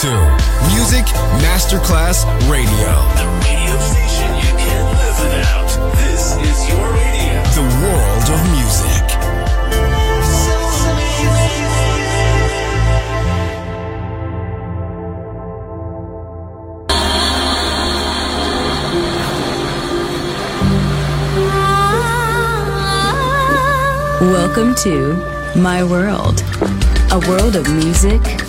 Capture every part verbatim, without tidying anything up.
to Music Masterclass Radio. The radio station you can't live without. This is your radio. The world of music. Welcome to My World, a world of music,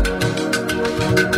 We'll be right back.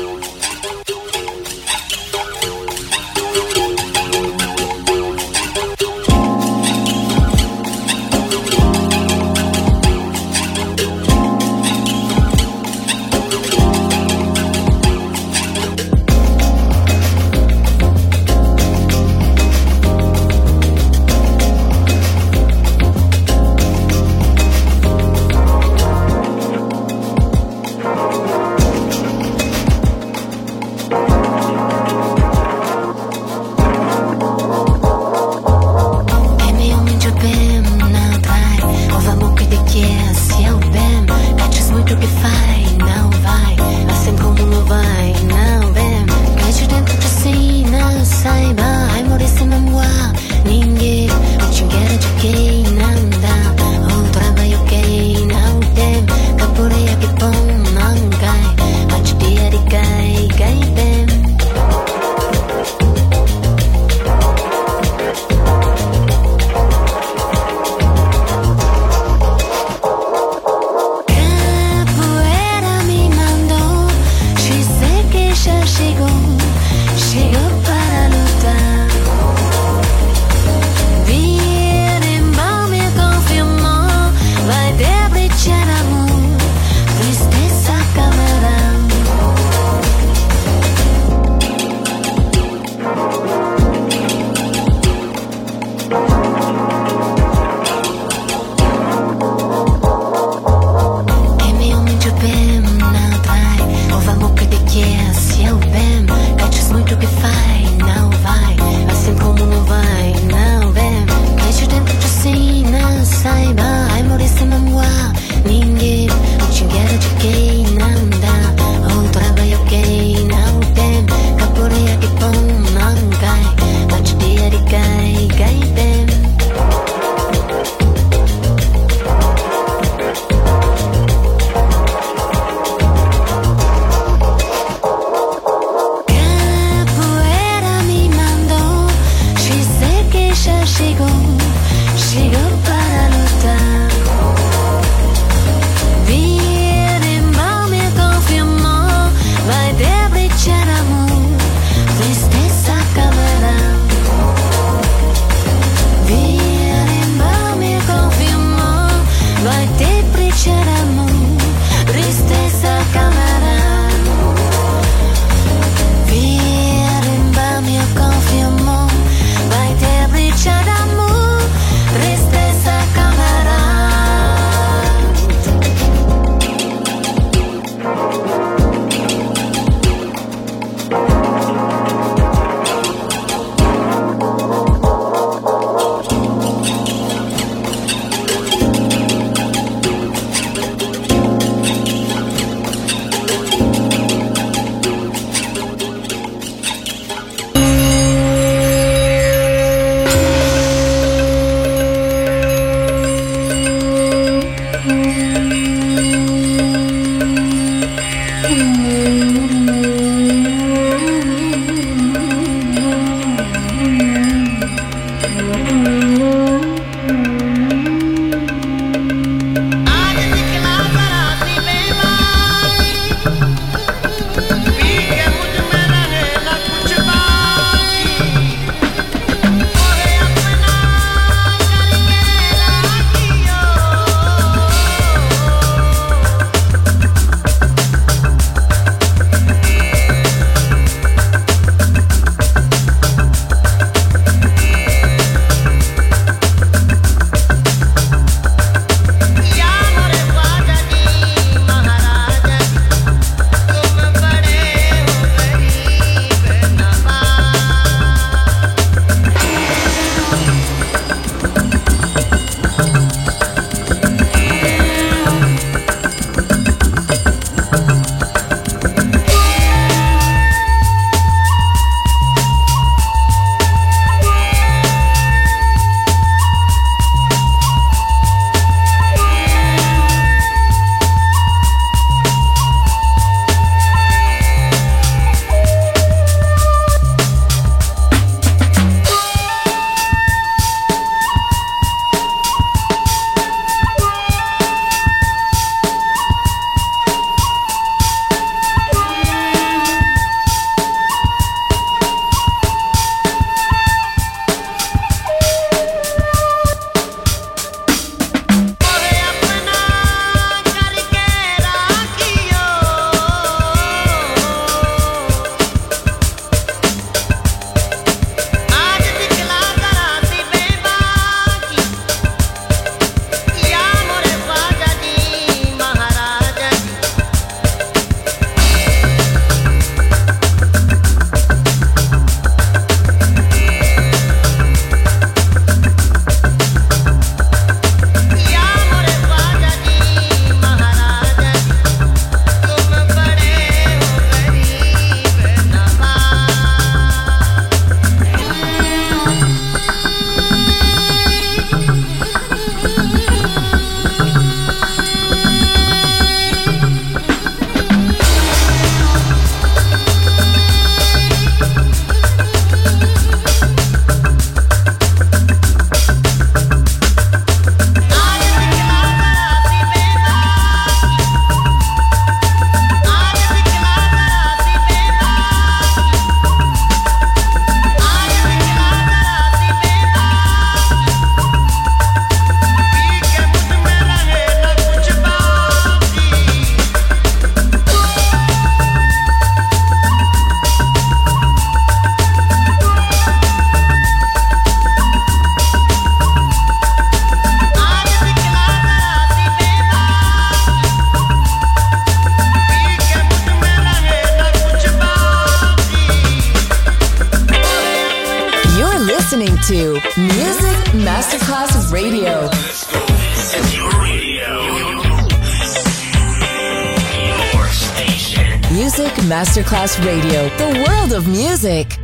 Masterclass Radio, the world of music.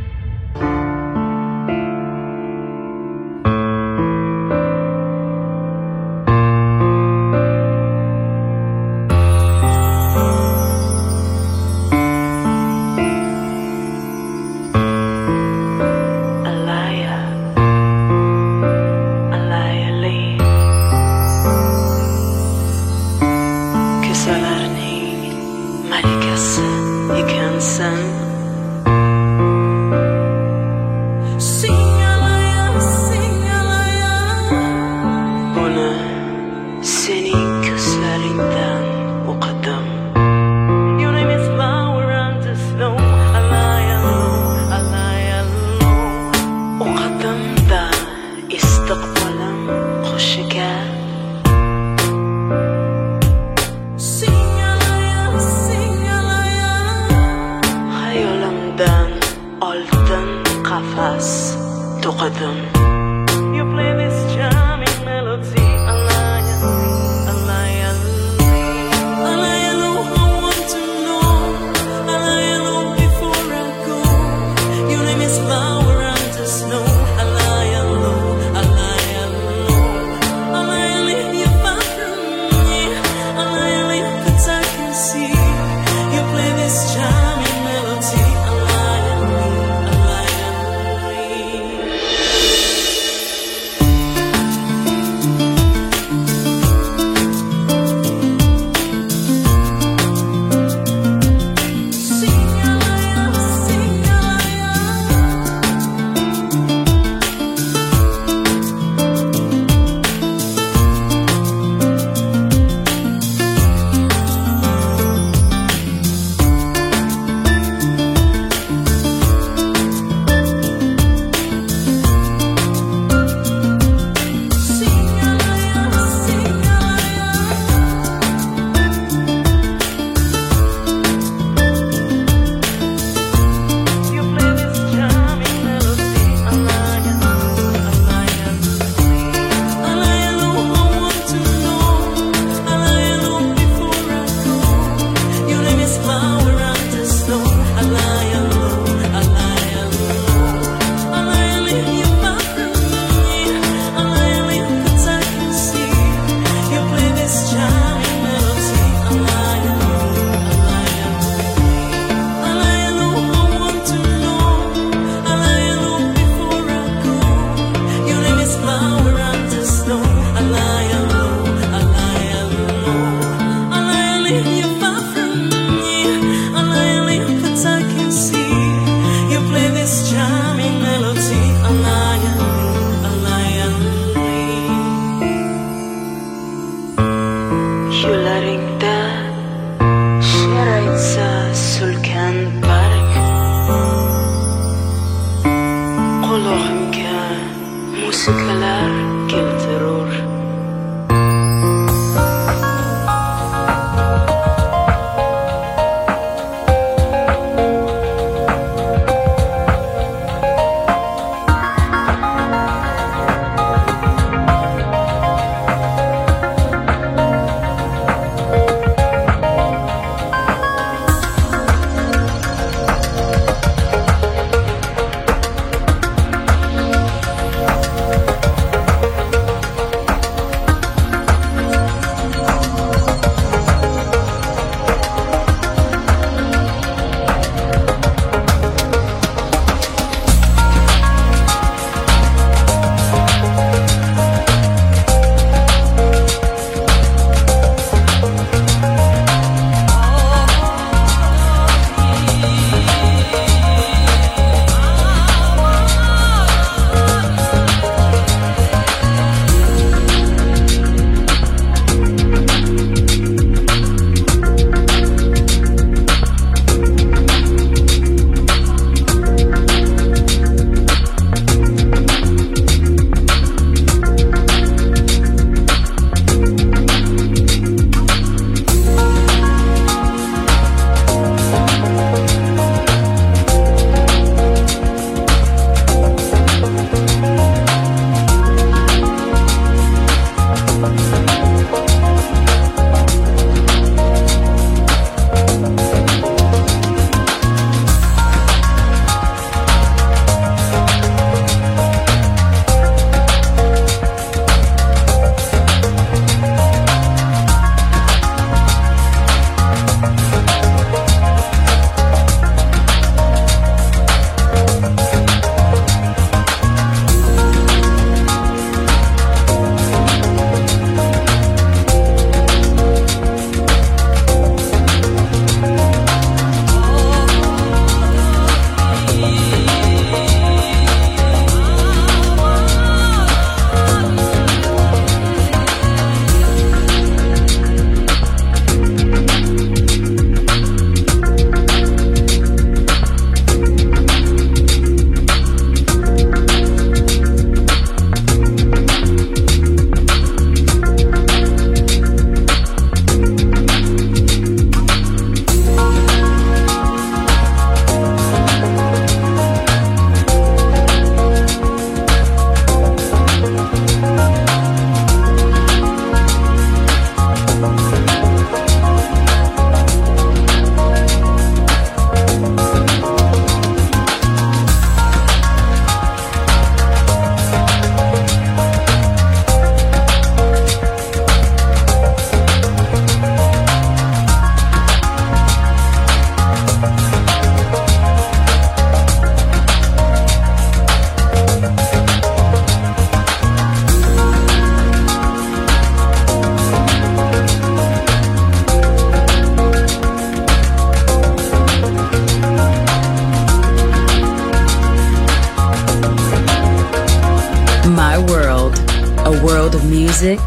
Music,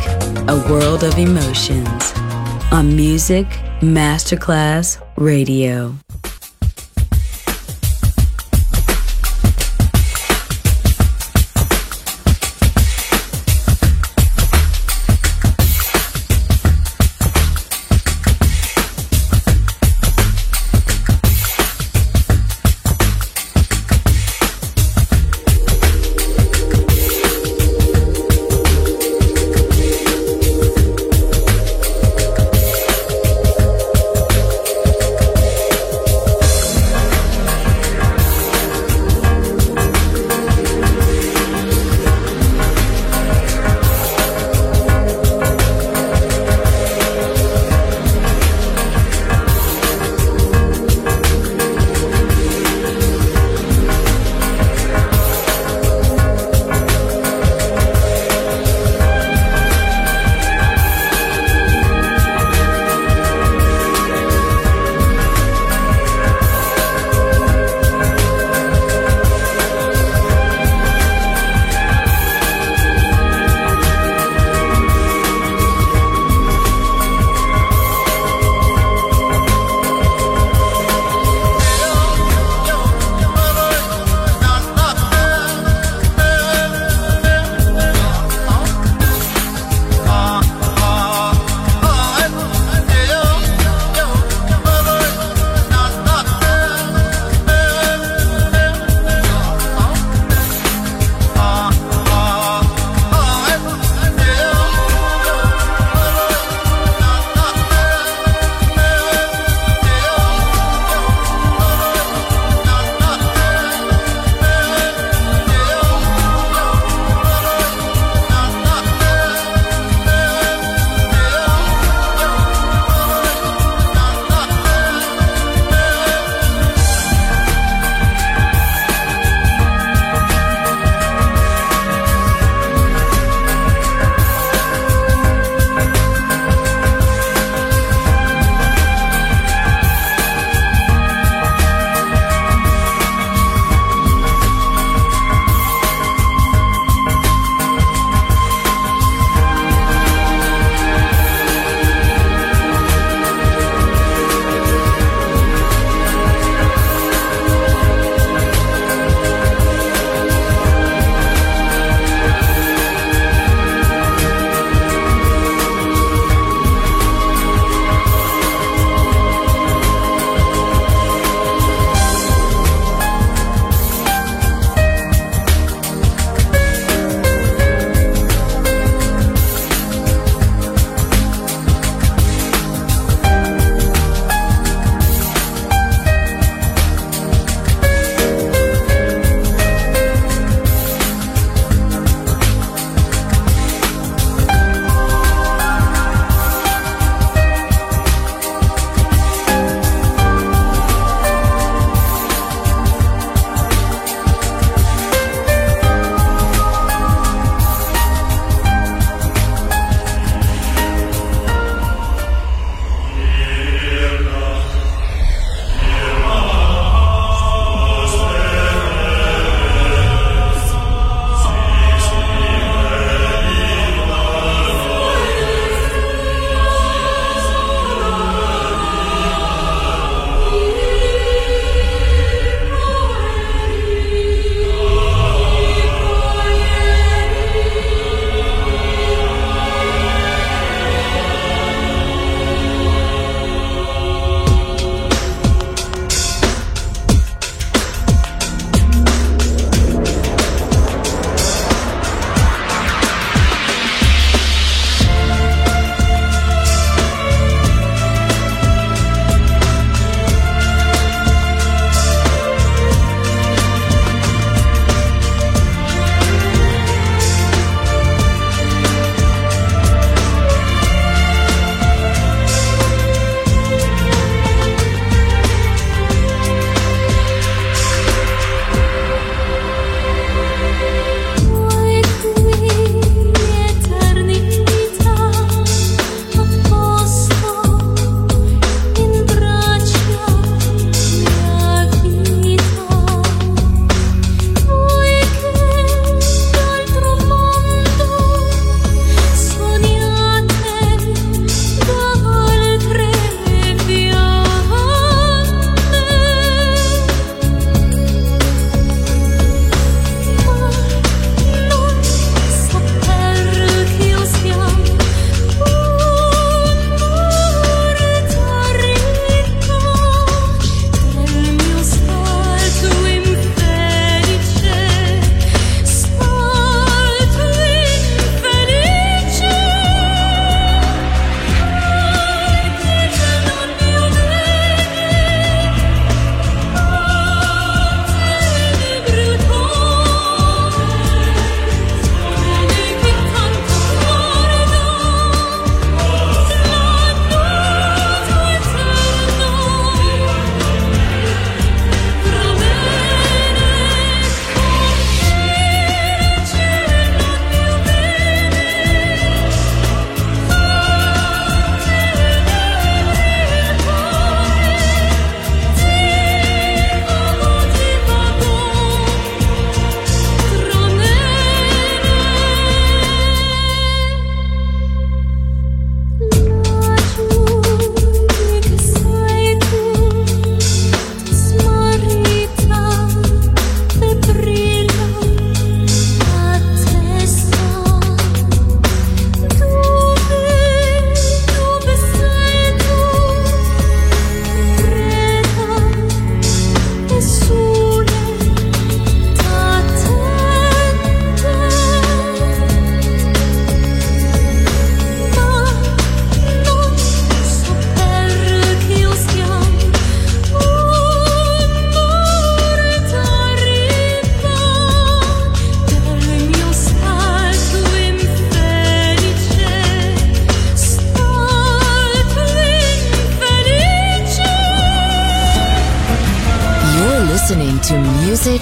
a world of emotions. On Music Masterclass Radio. listening to Music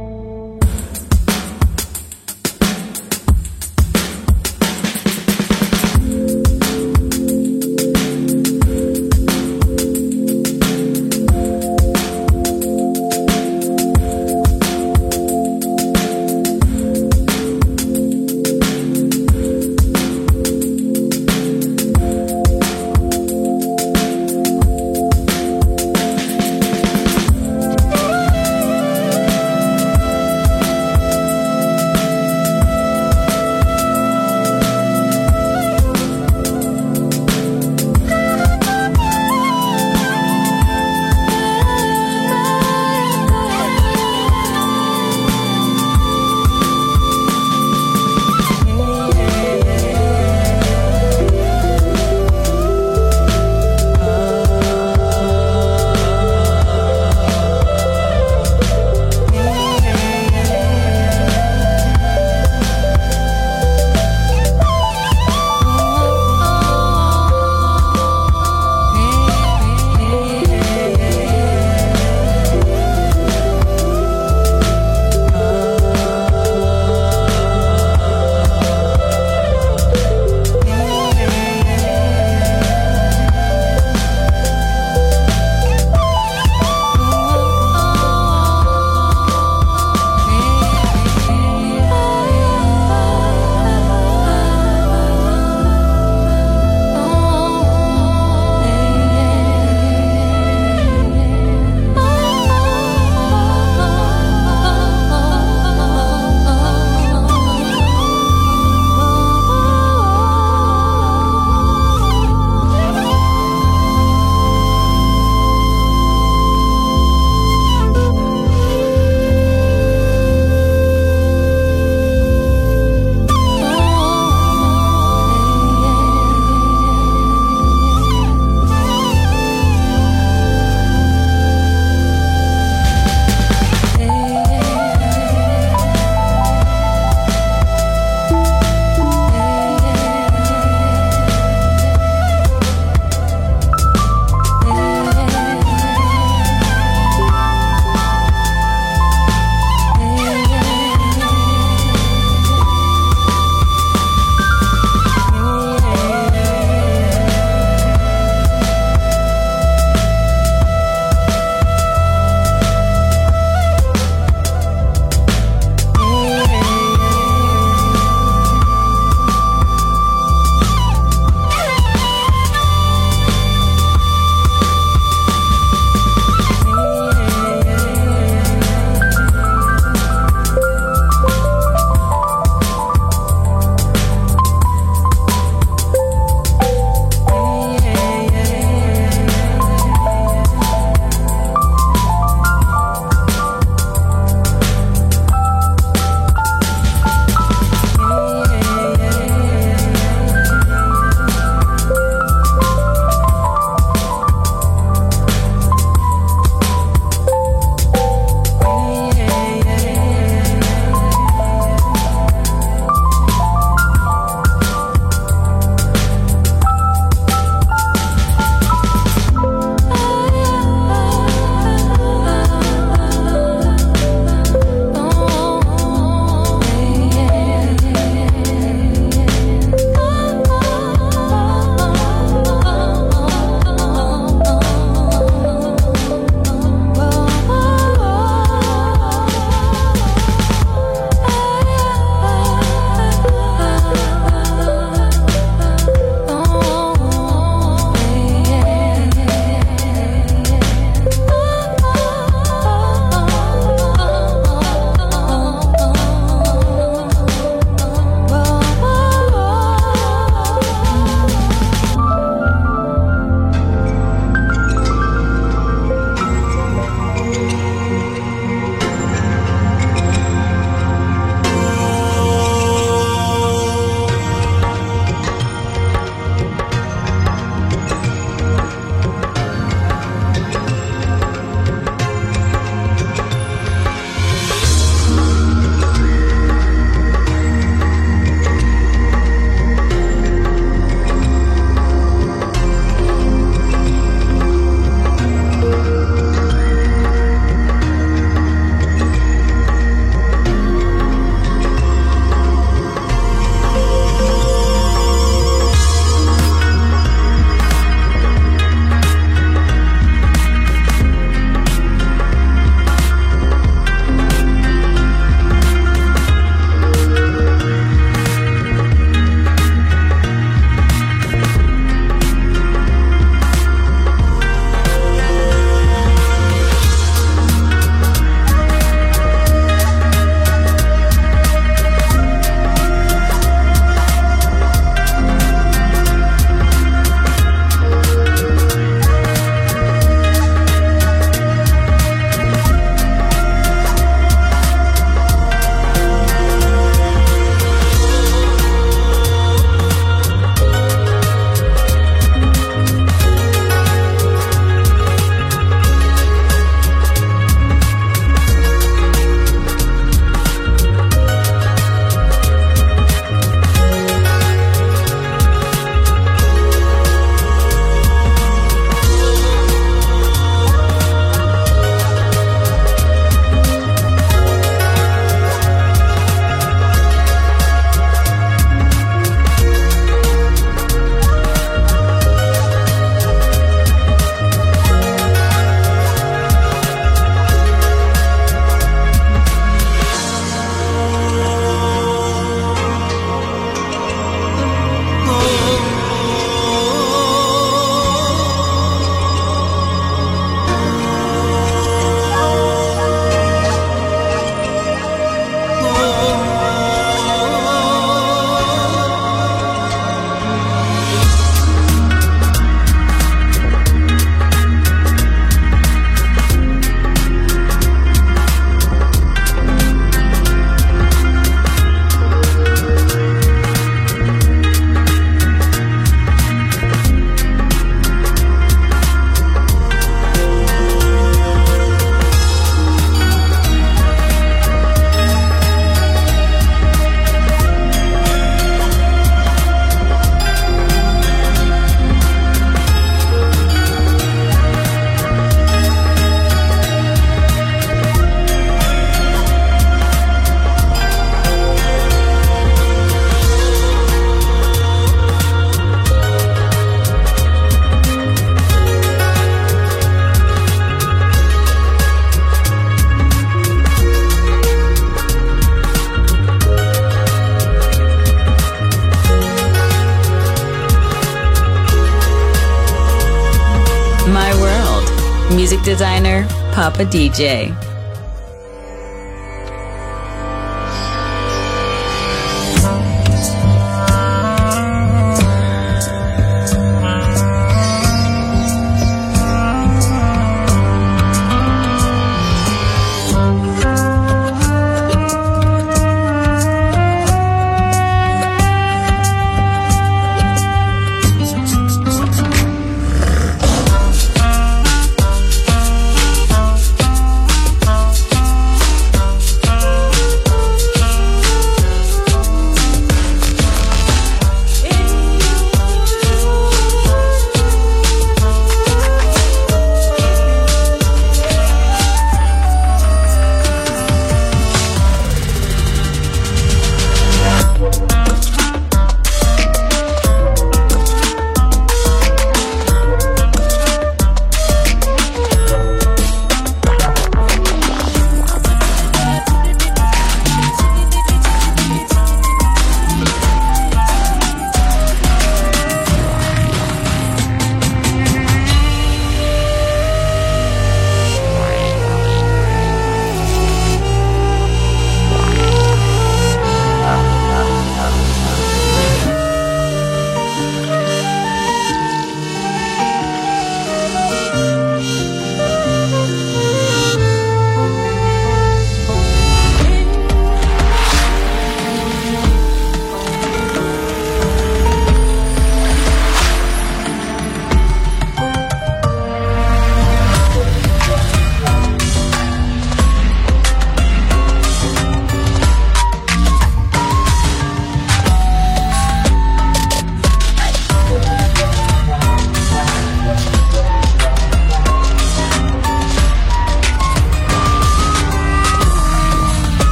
music designer, Papa D J.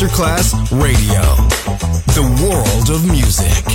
Masterclass Radio, the world of music.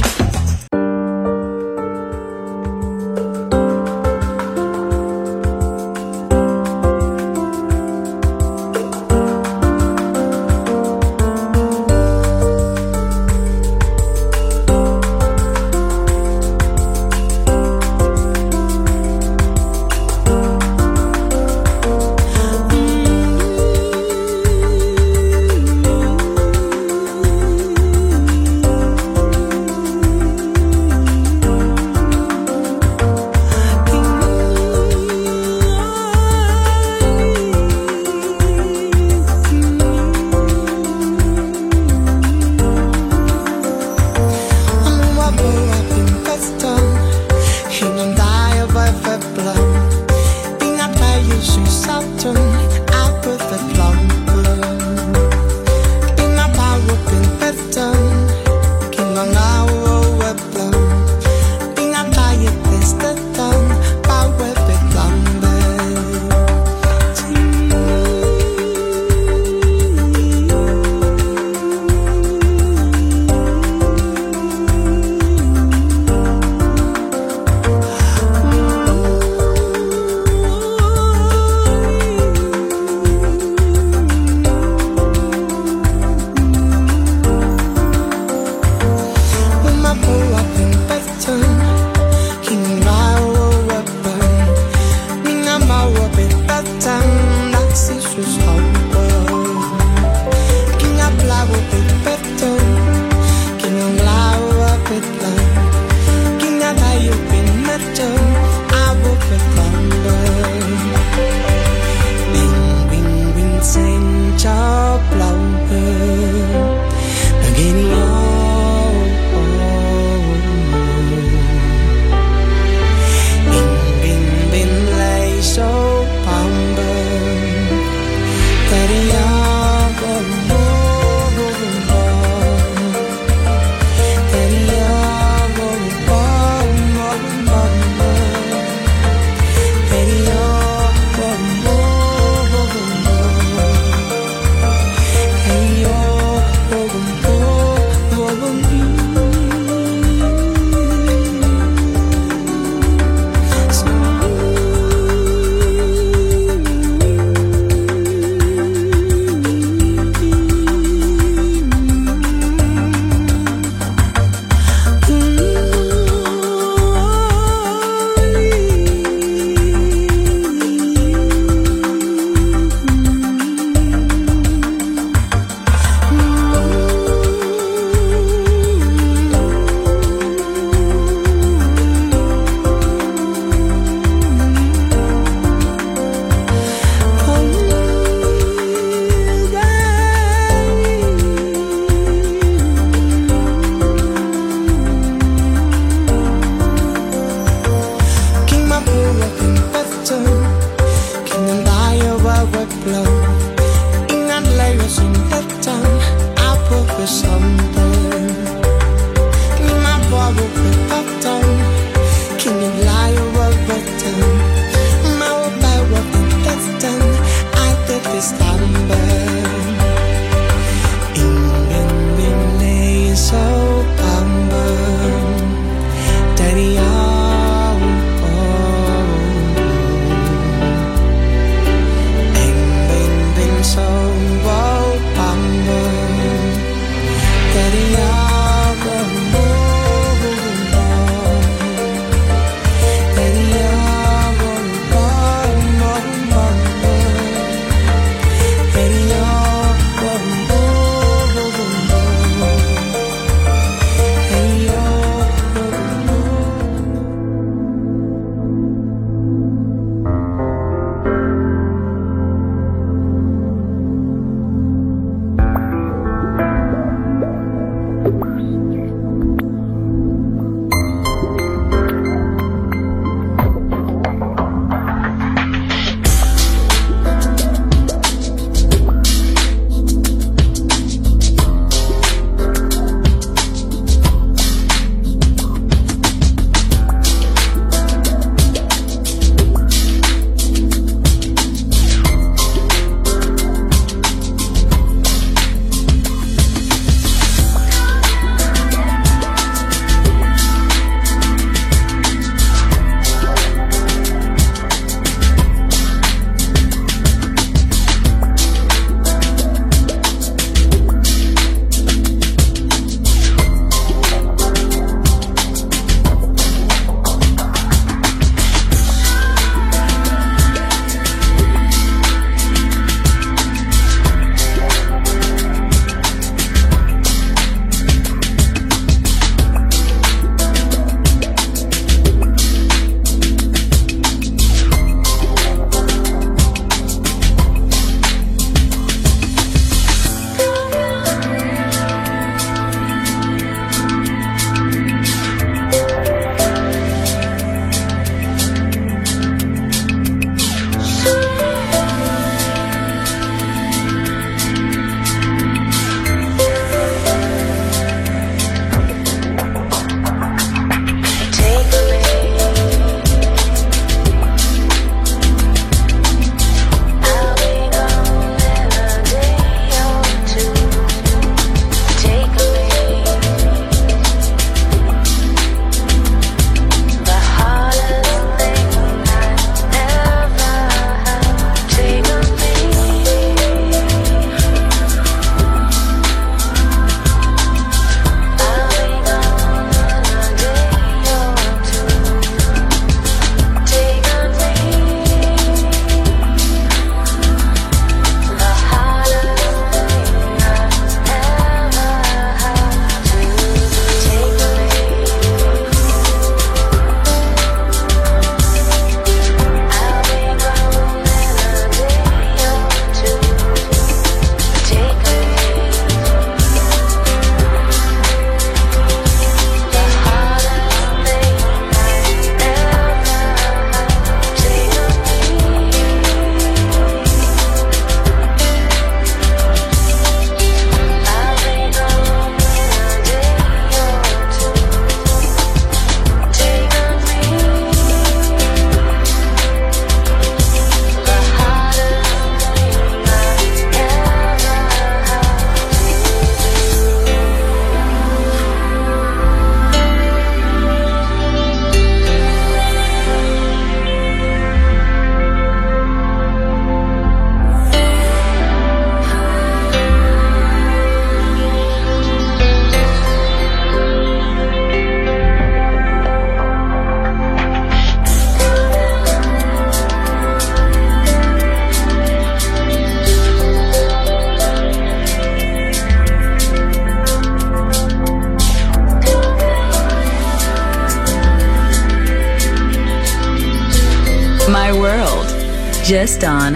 just on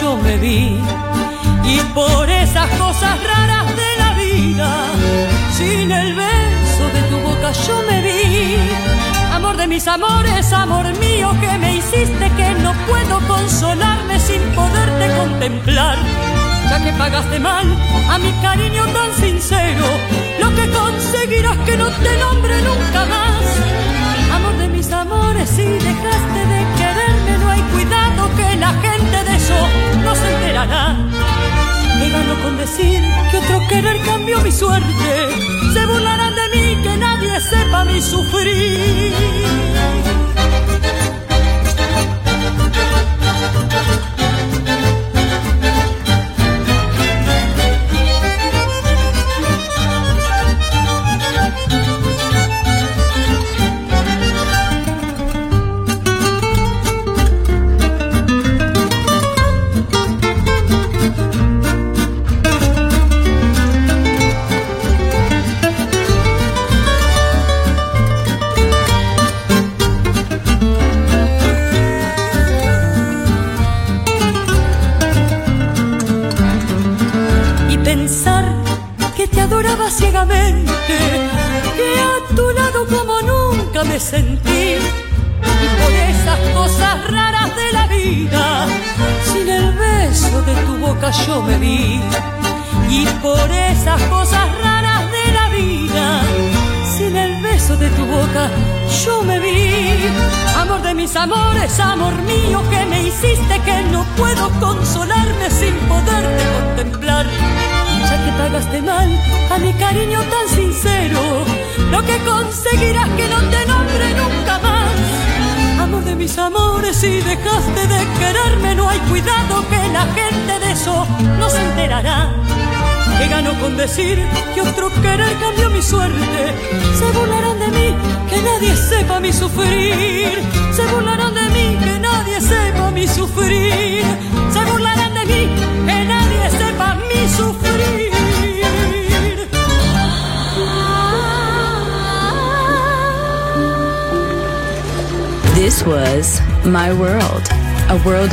Yo me vi y por esas cosas raras de la vida, sin el beso de tu boca yo me vi. Amor de mis amores, amor mío, que me hiciste, que no puedo consolarme sin poderte contemplar, ya que pagaste mal a mi cariño tan sincero, lo que conseguirás que no te nombre nunca más. Amor de mis amores, si dejaste de quererme, no hay cuidado que la gente de eso no se enterará. Me gano con decir que otro querer cambió mi suerte, se burlarán de mí, que nadie sepa mi sufrir. de sentir y por esas cosas raras de la vida. Sin el beso de tu boca yo me vi y por esas cosas raras de la vida. Sin el beso de tu boca yo me vi. Amor de mis amores, amor mío, que me hiciste que no puedo consolarme sin poderte contemplar. Ya que pagaste mal a mi cariño tan sincero, lo que conseguirás que no te nombre nunca más. Amor de mis amores, si dejaste de quererme, no hay cuidado que la gente de eso no se enterará. Que gano con decir que otro querer cambió mi suerte. Se burlarán de mí, que nadie sepa mi sufrir. Se burlarán de mí, que nadie sepa mi sufrir. Se burlarán de mí, que nadie sepa mi sufrir. This was My World, a world